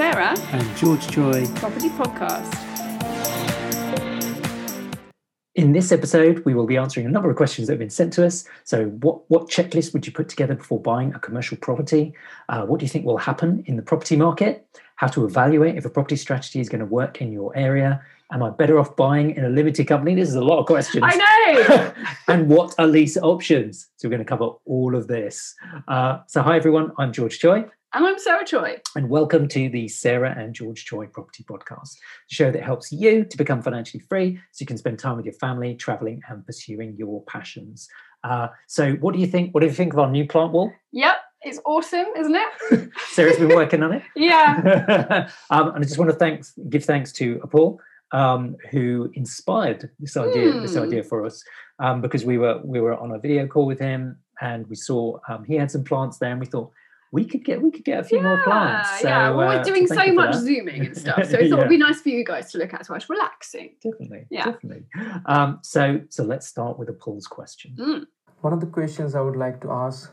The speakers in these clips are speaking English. Sarah and George Choi, Property Podcast. In this episode, we will be answering a number of questions that have been sent to us. So what checklist would you put together before buying a commercial property? What do you think will happen in the property market? How to evaluate if a property strategy is going to work in your area? Am I better off buying in a limited company? This is a lot of questions. I know. And what are lease options? So we're going to cover all of this. So hi, everyone. I'm George Choi. And I'm Sarah Choi. And welcome to the Sarah and George Choi Property Podcast, the show that helps you to become financially free so you can spend time with your family, traveling and pursuing your passions. So what do you think? What do you think of our new plant wall? Yep. It's awesome, isn't it? Sarah's been working on it. Yeah. And I just want to give thanks to Paul, who inspired this idea for us, because we were on a video call with him and we saw he had some plants there, and we thought we could get a few more plants. So, yeah, well, we're doing so much Zooming and stuff, so we thought it would be nice for you guys to look at as well. It's relaxing. Definitely. So let's start with Paul's question. One of the questions I would like to ask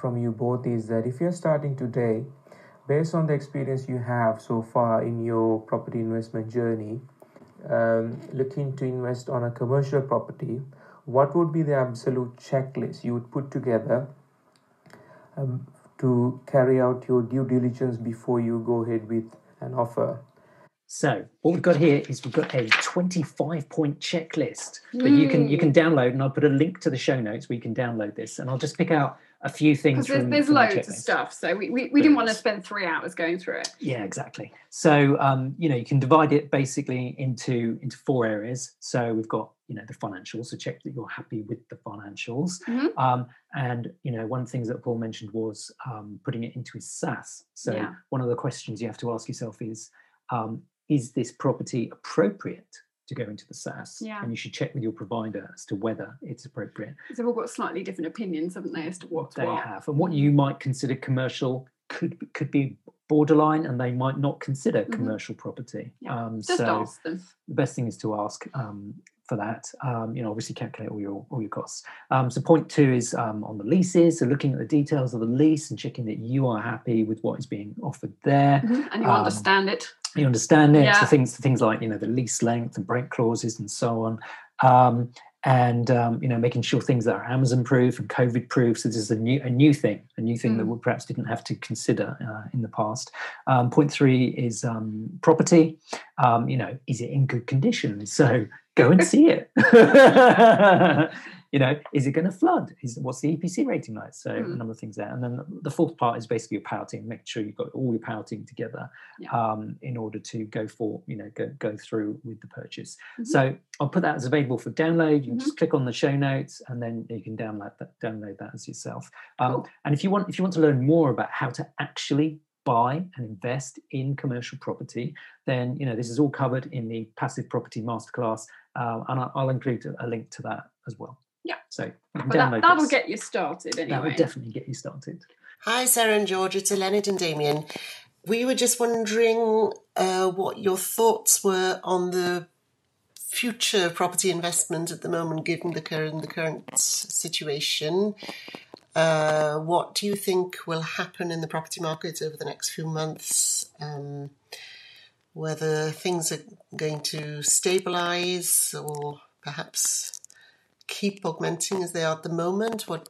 from you both is that if you're starting today, based on the experience you have so far in your property investment journey, looking to invest on a commercial property, what would be the absolute checklist you would put together to carry out your due diligence before you go ahead with an offer? So what we've got here is we've got a 25-point checklist that you can download, and I'll put a link to the show notes where you can download this, and I'll just pick out a few things. Because there's loads of stuff, so we didn't want to spend 3 hours going through it. Yeah, exactly. So you can divide it basically into four areas. So we've got the financials, so check that you're happy with the financials. Mm-hmm. And one of the things that Paul mentioned was putting it into his SaaS. So one of the questions you have to ask yourself is this property appropriate to go into the SaaS? Yeah. And you should check with your provider as to whether it's appropriate. They've all got slightly different opinions, haven't they, as to what they have. And what you might consider commercial could be borderline, and they might not consider commercial property. Yeah. So ask them. The best thing is to ask for that. Obviously calculate all your costs. So point 2 is on the leases. So looking at the details of the lease and checking that you are happy with what is being offered there. Mm-hmm. And you understand it. Yeah. So things like, the lease length and break clauses and so on. And making sure things that are Amazon-proof and COVID-proof. So this is a new thing that we perhaps didn't have to consider in the past. Point 3 is property. Is it in good condition? So go and see it. Is it going to flood? What's the EPC rating like? So a number of things there. And then the fourth part is basically your power team. Make sure you've got all your power team together in order to go through with the purchase. Mm-hmm. So I'll put that as available for download. You can just click on the show notes, and then you can download that as yourself. Cool. And if you want to learn more about how to actually buy and invest in commercial property, then this is all covered in the Passive Property Masterclass, and I'll include a link to that as well. Yeah. So that'll get you started anyway. That will definitely get you started. Hi, Sarah and George. It's Eleni and Damien. We were just wondering what your thoughts were on the future property investment at the moment, given the current situation. What do you think will happen in the property market over the next few months? Whether things are going to stabilise or perhaps keep augmenting as they are at the moment? What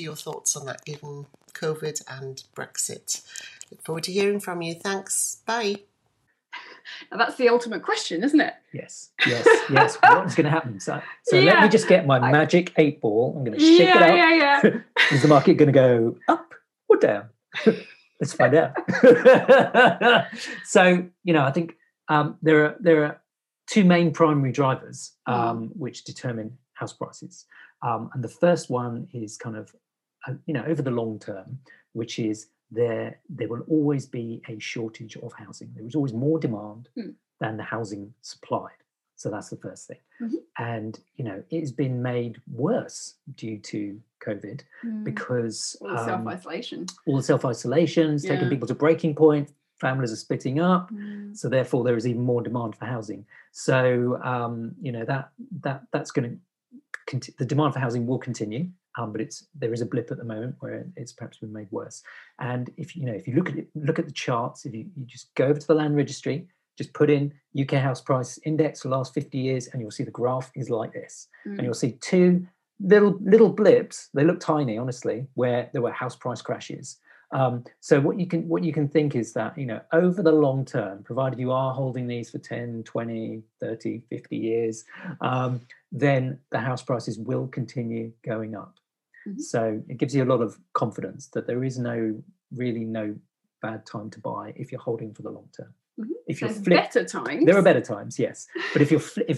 are your thoughts on that, given COVID and Brexit? Look forward to hearing from you. Thanks. Bye. Now that's the ultimate question, isn't it? Yes. What's going to happen? So let me just get my magic 8 ball. I'm going to shake it up. Yeah. Is the market going to go up or down? Let's find out. So, I think there are two main primary drivers which determine house prices. And the first one is kind of, over the long term, which is there will always be a shortage of housing. There is always more demand than the housing supplied. So that's the first thing. Mm-hmm. And, it has been made worse due to COVID because... All the self-isolation is taking people to breaking point. Families are splitting up. So therefore there is even more demand for housing. So, the demand for housing will continue. But there is a blip at the moment where it's perhaps been made worse. And if you look at the charts, if you just go over to the land registry, just put in UK house price index for the last 50 years, and you'll see the graph is like this. Mm. And you'll see two little blips. They look tiny, honestly, where there were house price crashes. So what you can think is that, over the long term, provided you are holding these for 10, 20, 30, 50 years, then the house prices will continue going up. Mm-hmm. So it gives you a lot of confidence that there is no bad time to buy if you're holding for the long term. Mm-hmm. Better times. There are better times, yes. But if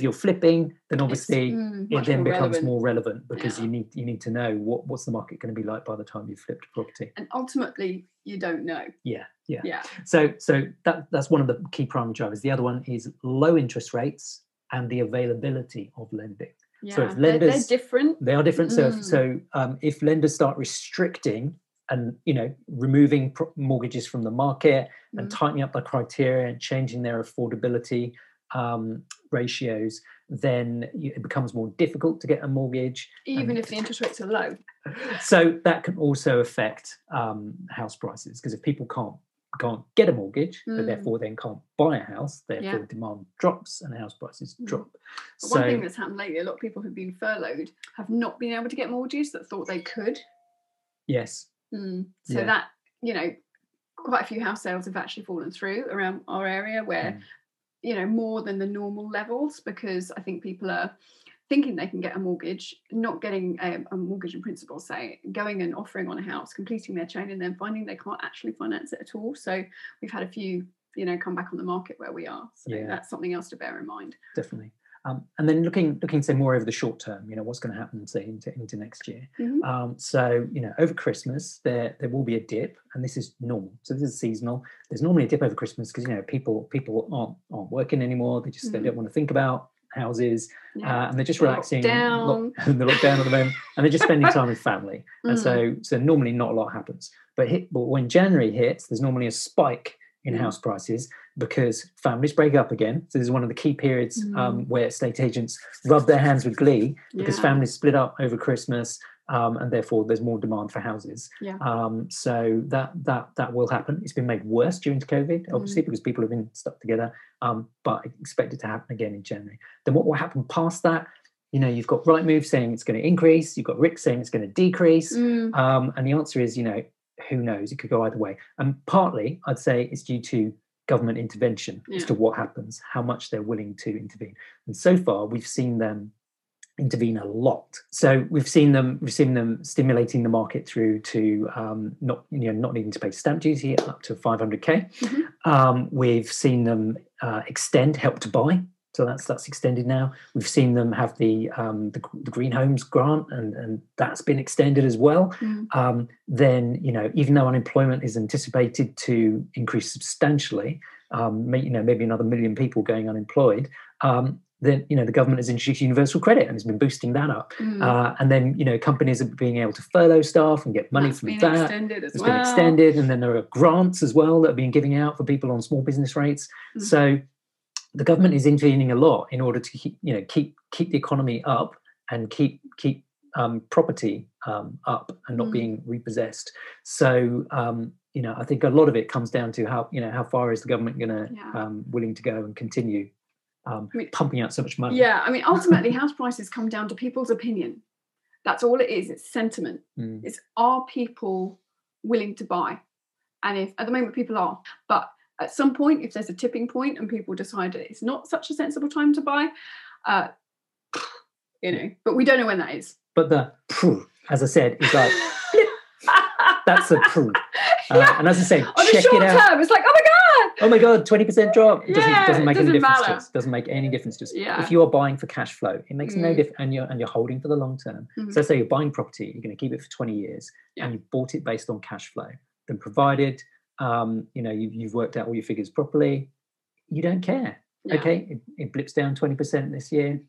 you're flipping, then obviously it then becomes more relevant, because you need to know what's the market going to be like by the time you've flipped a property. And ultimately, you don't know. Yeah. So that's one of the key primary drivers. The other one is low interest rates and the availability of lending. Yeah. So if lenders, they're different. They are different. Mm. So if lenders start restricting and removing mortgages from the market and tightening up the criteria and changing their affordability ratios, then it becomes more difficult to get a mortgage. Even if the interest rates are low. So that can also affect house prices, because if people can't get a mortgage, but therefore then can't buy a house, therefore demand drops and house prices drop. But one thing that's happened lately, a lot of people who've been furloughed have not been able to get mortgages that thought they could. Yes. That, quite a few house sales have actually fallen through around our area where, more than the normal levels, because I think people are thinking they can get a mortgage, not getting a mortgage in principle, say, going and offering on a house, completing their chain, and then finding they can't actually finance it at all. So we've had a few, come back on the market where we are. So that's something else to bear in mind. Definitely. And then looking, say, more over the short term, what's going to happen, say, into next year. Mm-hmm. So, over Christmas, there will be a dip, and this is normal. So this is seasonal. There's normally a dip over Christmas because, people aren't working anymore. They don't want to think about houses, and they're just relaxing. They're locked down at the moment, and they're just spending time with family. And so normally not a lot happens. But when January hits, there's normally a spike in house prices, because families break up again. So this is one of the key periods where estate agents rub their hands with glee, because families split up over Christmas, and therefore there's more demand for houses. Yeah. So that will happen. It's been made worse during COVID, obviously, because people have been stuck together, but expected to happen again in January. Then what will happen past that? You've got Rightmove saying it's going to increase. You've got Rick saying it's going to decrease. And the answer is, who knows? It could go either way. And partly, I'd say, it's due to government intervention as to what happens, how much they're willing to intervene. And so far, we've seen them intervene a lot. So we've seen them stimulating the market through to not needing to pay stamp duty up to 500k. Mm-hmm. We've seen them extend help to buy. So that's extended now. We've seen them have the Green Homes grant, and that's been extended as well. Mm. Then even though unemployment is anticipated to increase substantially, maybe another 1 million people going unemployed, then the government has introduced universal credit and has been boosting that up. Mm. And then companies are being able to furlough staff and get money from that. It's been extended. And then there are grants as well that are being given out for people on small business rates. Mm. So the government is intervening a lot in order to keep the economy up and keep property up and not being repossessed. So I think a lot of it comes down to how far is the government going to willing to go and continue pumping out so much money. Ultimately house prices come down to people's opinion. That's all it is. It's sentiment. It's, are people willing to buy? And if at the moment people are, but at some point, if there's a tipping point and people decide that it's not such a sensible time to buy, but we don't know when that is. But the proof, as I said, is like, that's the proof. And as I say, on check a short it out. Term, it's like, oh my God, 20% drop. It doesn't make any difference. If you are buying for cash flow, it makes no difference, and you're holding for the long term. Mm-hmm. So say you're buying property, you're going to keep it for 20 years, and you bought it based on cash flow, then provided you've worked out all your figures properly, you don't care. Yeah. Okay, it blips down 20% this year.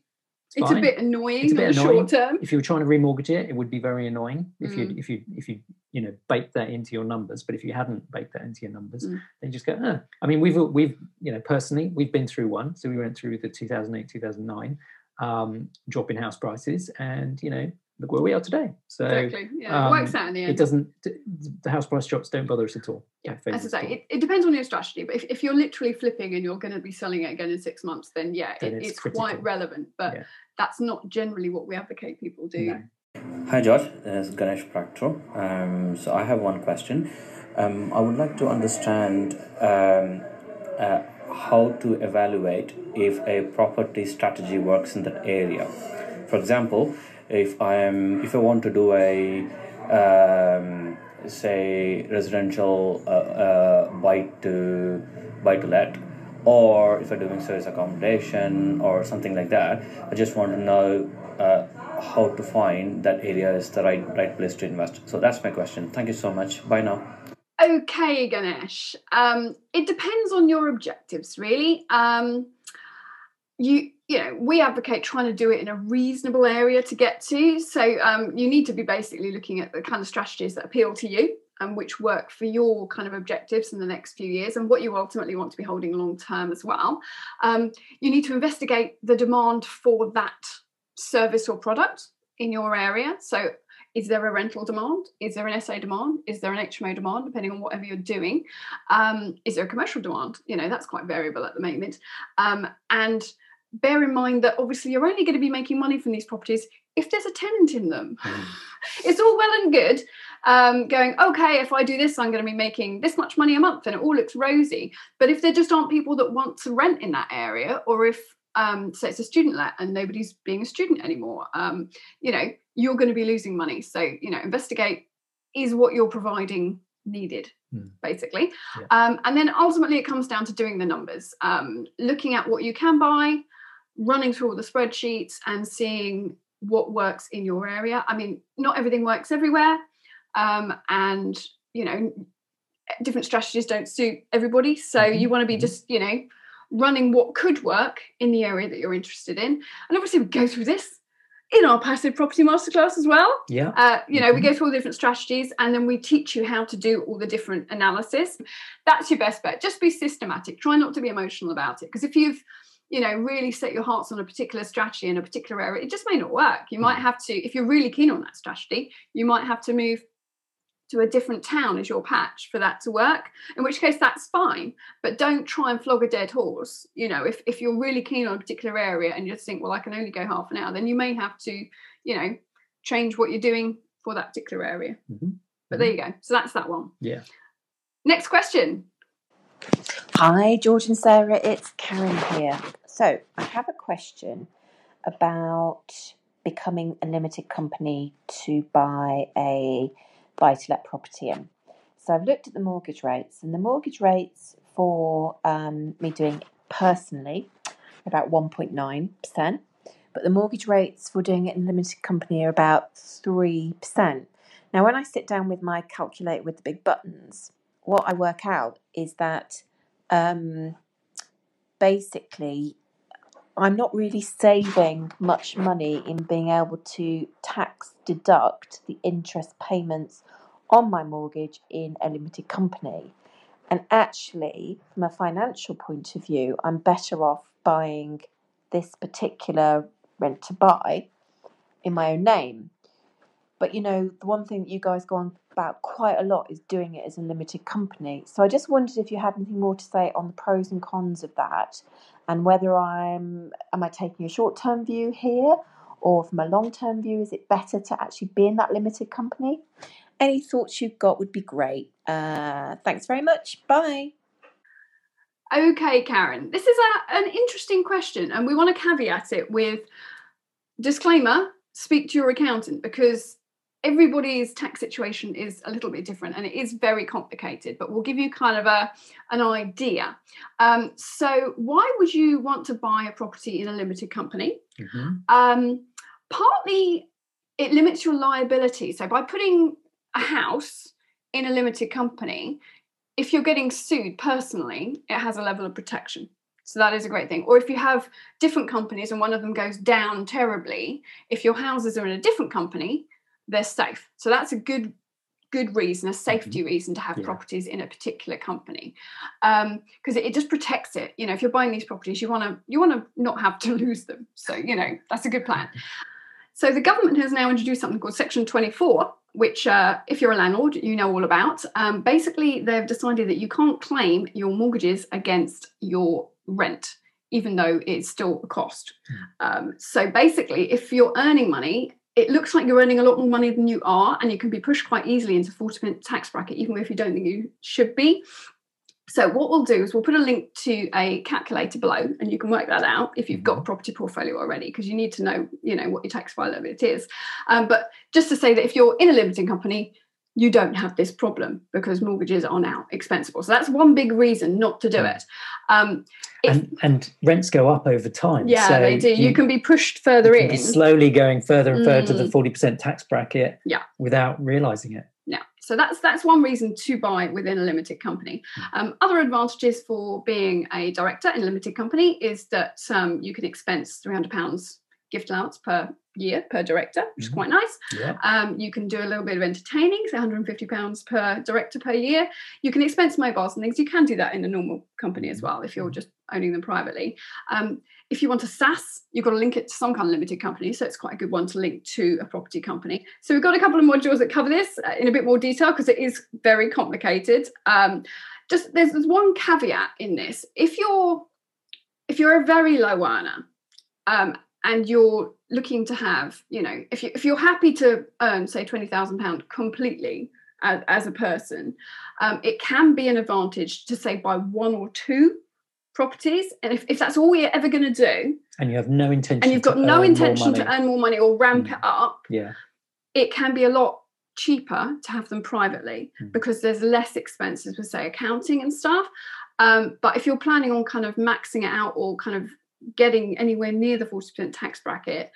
It's fine. It's a bit annoying short term. If you were trying to remortgage it, it would be very annoying if you baked that into your numbers. But if you hadn't baked that into your numbers, then you just go, oh. I mean, we've personally, we've been through one. So we went through the 2008, 2009 drop in house prices, and look where we are today. So exactly. Yeah. It works out in the end. It doesn't, the house price drops don't bother us at all. Yeah, that's exactly. It depends on your strategy, but if you're literally flipping and you're going to be selling it again in 6 months, then yeah, it's quite relevant, but that's not generally what we advocate people do. No. Hi George, this is Ganesh Praktor. So I have one question. I would like to understand how to evaluate if a property strategy works in that area. For example, if I want to do a say residential buy to let, or if I'm doing service accommodation or something like that, I just want to know how to find that area is the right place to invest. So that's my question. Thank you so much. Bye now. Okay, Ganesh. It depends on your objectives, really. We advocate trying to do it in a reasonable area to get to. So you need to be basically looking at the kind of strategies that appeal to you and which work for your kind of objectives in the next few years and what you ultimately want to be holding long term as well. You need to investigate the demand for that service or product in your area. So is there a rental demand? Is there an SA demand? Is there an HMO demand, depending on whatever you're doing? Is there a commercial demand? You know, that's quite variable at the moment. And bear in mind that obviously you're only going to be making money from these properties if there's a tenant in them. It's all well and good going, okay, if I do this, I'm going to be making this much money a month and it all looks rosy. But if there just aren't people that want to rent in that area, or if so it's a student let and nobody's being a student anymore, you're going to be losing money. So, investigate, is what you're providing needed, basically. Yeah. And then ultimately it comes down to doing the numbers, looking at what you can buy, running through all the spreadsheets and seeing what works in your area. I mean, not everything works everywhere. And, different strategies don't suit everybody. So you want to be just, running what could work in the area that you're interested in. And obviously we go through this in our Passive Property Masterclass as well. Yeah. We go through all the different strategies and then we teach you how to do all the different analysis. That's your best bet. Just be systematic. Try not to be emotional about it. Because if you've, really set your hearts on a particular strategy in a particular area, it just may not work. You might have to, if you're really keen on that strategy, you might have to move to a different town as your patch for that to work, in which case that's fine, but don't try and flog a dead horse. If you're really keen on a particular area and you just think, well, I can only go half an hour, then you may have to change what you're doing for that particular area. But there you go. So that's that one. Next question. Hi George and Sarah, it's Karen here. So I have a question about becoming a limited company to buy a buy-to-let property in. So I've looked at the mortgage rates, and the mortgage rates for me doing it personally about 1.9%, but the mortgage rates for doing it in a limited company are about 3%. Now, when I sit down with my calculator with the big buttons, what I work out is that basically I'm not really saving much money in being able to tax deduct the interest payments on my mortgage in a limited company. And actually, from a financial point of view, I'm better off buying this particular rent to buy in my own name. But, the one thing that you guys go on about quite a lot is doing it as a limited company. So I just wondered if you had anything more to say on the pros and cons of that, and whether am I taking a short-term view here, or from a long-term view, is it better to actually be in that limited company? Any thoughts you've got would be great. Thanks very much. Bye. Okay, Karen. This is an interesting question, and we want to caveat it with disclaimer, speak to your accountant, because everybody's tax situation is a little bit different and it is very complicated, but we'll give you kind of an idea. So why would you want to buy a property in a limited company? Partly it limits your liability. So by putting a house in a limited company, if you're getting sued personally, it has a level of protection. So that is a great thing. Or if you have different companies and one of them goes down terribly, if your houses are in a different company, they're safe. So that's a good reason, a safety reason to have properties in a particular company, because it just protects it. If you're buying these properties, you want to not have to lose them. So that's a good plan. So the government has now introduced something called Section 24, which if you're a landlord, you know all about. Basically, they've decided that you can't claim your mortgages against your rent, even though it's still a cost. So basically, if you're earning money, it looks like you're earning a lot more money than you are, and you can be pushed quite easily into 40% tax bracket, even if you don't think you should be. So what we'll do is we'll put a link to a calculator below, and you can work that out if you've got a property portfolio already, because you need to know, you know, what your tax liability is. But just to say that if you're in a limited company, you don't have this problem because mortgages are now expensible. So that's one big reason not to do it. And rents go up over time. Yeah, so they do. You can be pushed further in. Slowly going further and further to the 40% tax bracket without realising it. Yeah. So that's one reason to buy within a limited company. Other advantages for being a director in a limited company is that you can expense £300 gift allowance per year per director, which is quite nice. You can do a little bit of entertaining, so £150 per director per year. You can expense mobiles and things. You can do that in a normal company as well if you're just owning them privately. If you want a SaaS, you've got to link it to some kind of limited company, so it's quite a good one to link to a property company. So we've got a couple of modules that cover this in a bit more detail because it is very complicated. Just there's one caveat in this. If you're a very low earner, and you're looking to have, you know, if you're happy to earn, say, £20,000 completely as a person, it can be an advantage to, say, buy one or two properties. And if that's all you're ever going to do, and you have no intention, and you've got no intention to earn more money or ramp it up, it can be a lot cheaper to have them privately because there's less expenses with, say, accounting and stuff. But if you're planning on kind of maxing it out or kind of getting anywhere near the 40% tax bracket,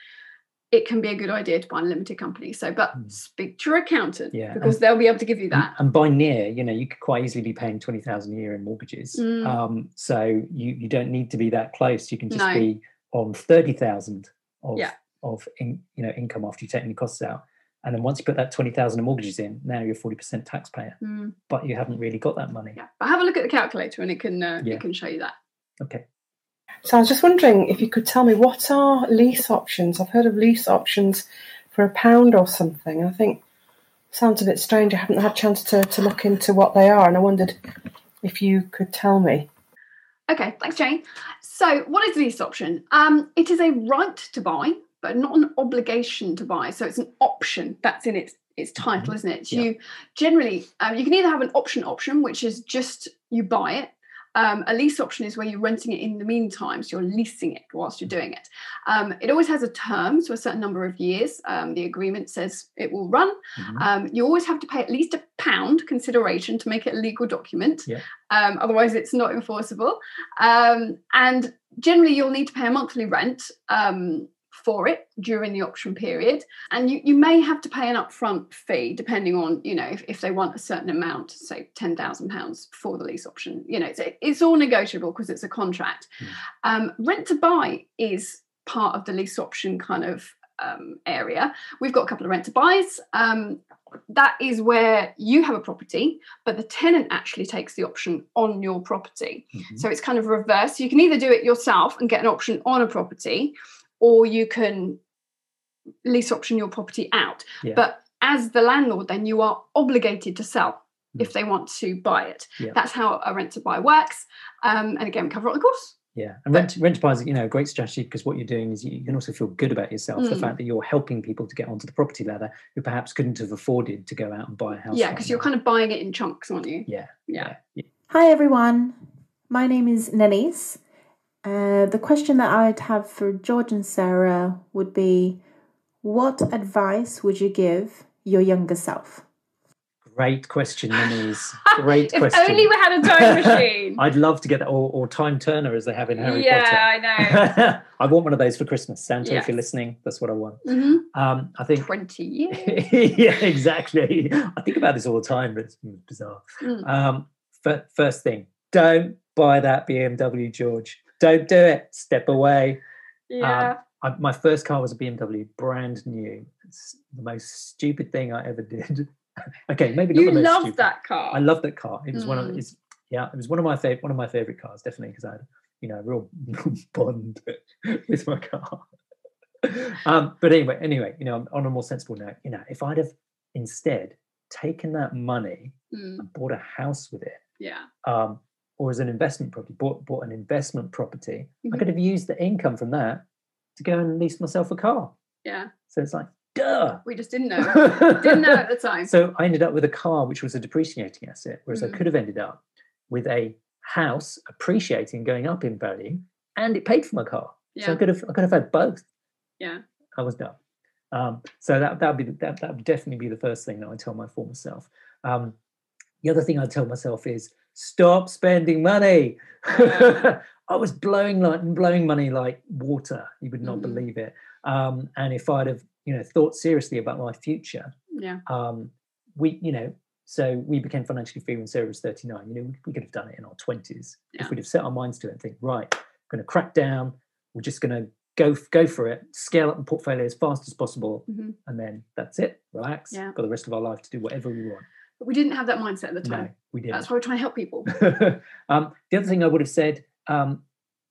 it can be a good idea to buy a limited company. So, but speak to your accountant because they'll be able to give you that. And by near, you know, you could quite easily be paying $20,000 a year in mortgages. So you don't need to be that close. You can just be on 30,000 of income after you take any costs out. And then once you put that 20,000 in mortgages in, now you're a 40% taxpayer, but you haven't really got that money. Yeah. But have a look at the calculator and it can show you that. Okay. So I was just wondering if you could tell me, what are lease options? I've heard of lease options for £1 or something. I think it sounds a bit strange. I haven't had a chance to look into what they are, and I wondered if you could tell me. Okay, thanks, Jane. So what is a lease option? It is a right to buy, but not an obligation to buy. So it's an option. That's in its title, isn't it? Yeah. You generally, you can either have an option, which is just you buy it. A lease option is where you're renting it in the meantime, so you're leasing it whilst you're doing it. It always has a term, so a certain number of years. The agreement says it will run. You always have to pay at least £1 consideration to make it a legal document. Otherwise, it's not enforceable. And generally, you'll need to pay a monthly rent for it during the option period. And you may have to pay an upfront fee depending on, you know, if they want a certain amount, say £10,000 for the lease option. You know, it's all negotiable because it's a contract. Rent to buy is part of the lease option kind of area. We've got a couple of rent to buys. That is where you have a property, but the tenant actually takes the option on your property. So it's kind of reverse. You can either do it yourself and get an option on a property, or you can lease option your property out. But as the landlord, then you are obligated to sell if they want to buy it. That's how a rent to buy works. And again, we cover it on the course. And rent to buy is, you know, a great strategy because what you're doing is you can also feel good about yourself. The fact that you're helping people to get onto the property ladder who perhaps couldn't have afforded to go out and buy a house. Yeah, because you're kind of buying it in chunks, aren't you? Yeah. Hi, everyone. My name is Nenees. The question that I'd have for George and Sarah would be, what advice would you give your younger self? Great question, Nenees. Great question. If only we had a time machine. I'd love to get that, or Time Turner as they have in Harry Potter. Yeah, I know. I want one of those for Christmas. Santa, if you're listening, that's what I want. I think 20 years. Yeah, exactly. I think about this all the time, but it's bizarre. First thing, don't buy that BMW, George. Don't do it. Step away. My first car was a BMW, brand new. It's the most stupid thing I ever did. Okay, maybe not the most stupid. You loved that car. I loved that car. It was one of my favorite cars, definitely, because I had, you know, a real bond with my car. But anyway, you know, on a more sensible note, you know, if I'd have instead taken that money and bought a house with it, or as an investment property, bought an investment property, I could have used the income from that to go and lease myself a car. Yeah. So it's like, duh. We just didn't know. Didn't know at the time. So I ended up with a car, which was a depreciating asset, whereas I could have ended up with a house appreciating, going up in value, and it paid for my car. Yeah. So I could have had both. Yeah. I was dumb. So that would definitely be the first thing that I tell my former self. The other thing I tell myself is stop spending money. Yeah. I was blowing money like water. You would not believe it. And if I'd have, you know, thought seriously about my future, so we became financially free when Sarah was 39. You know, we could have done it in our 20s if we'd have set our minds to it and think, right, I'm going to crack down. We're just going to go for it, scale up the portfolio as fast as possible, and then that's it. Relax. Yeah. Got the rest of our life to do whatever we want. But we didn't have that mindset at the time. No, we didn't. That's why we're trying to help people. The other thing I would have said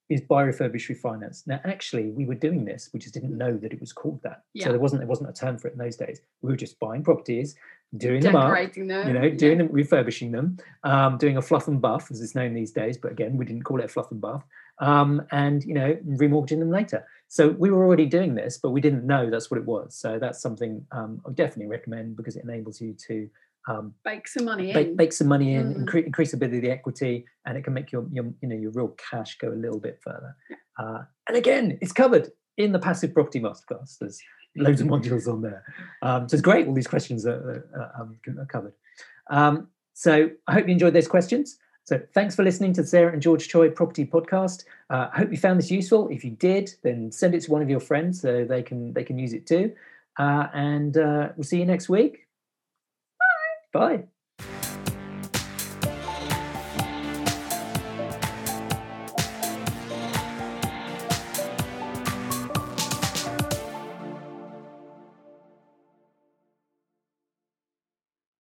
is buy, refurbish, refinance. Now, actually, we were doing this. We just didn't know that it was called that. Yeah. So there wasn't a term for it in those days. We were just buying properties, decorating them, you know, doing them, refurbishing them, doing a fluff and buff, as it's known these days. But again, we didn't call it a fluff and buff, and, you know, remortgaging them later. So we were already doing this, but we didn't know that's what it was. So that's something I would definitely recommend, because it enables you to bake some money in, increase a bit of the equity, and it can make your real cash go a little bit further. And again, it's covered in the Passive Property Masterclass. There's loads of modules on there. So it's great all these questions are covered. So I hope you enjoyed those questions. So thanks for listening to the Sarah and George Choi Property Podcast. I hope you found this useful. If you did, then send it to one of your friends so they can use it too. And we'll see you next week. Bye.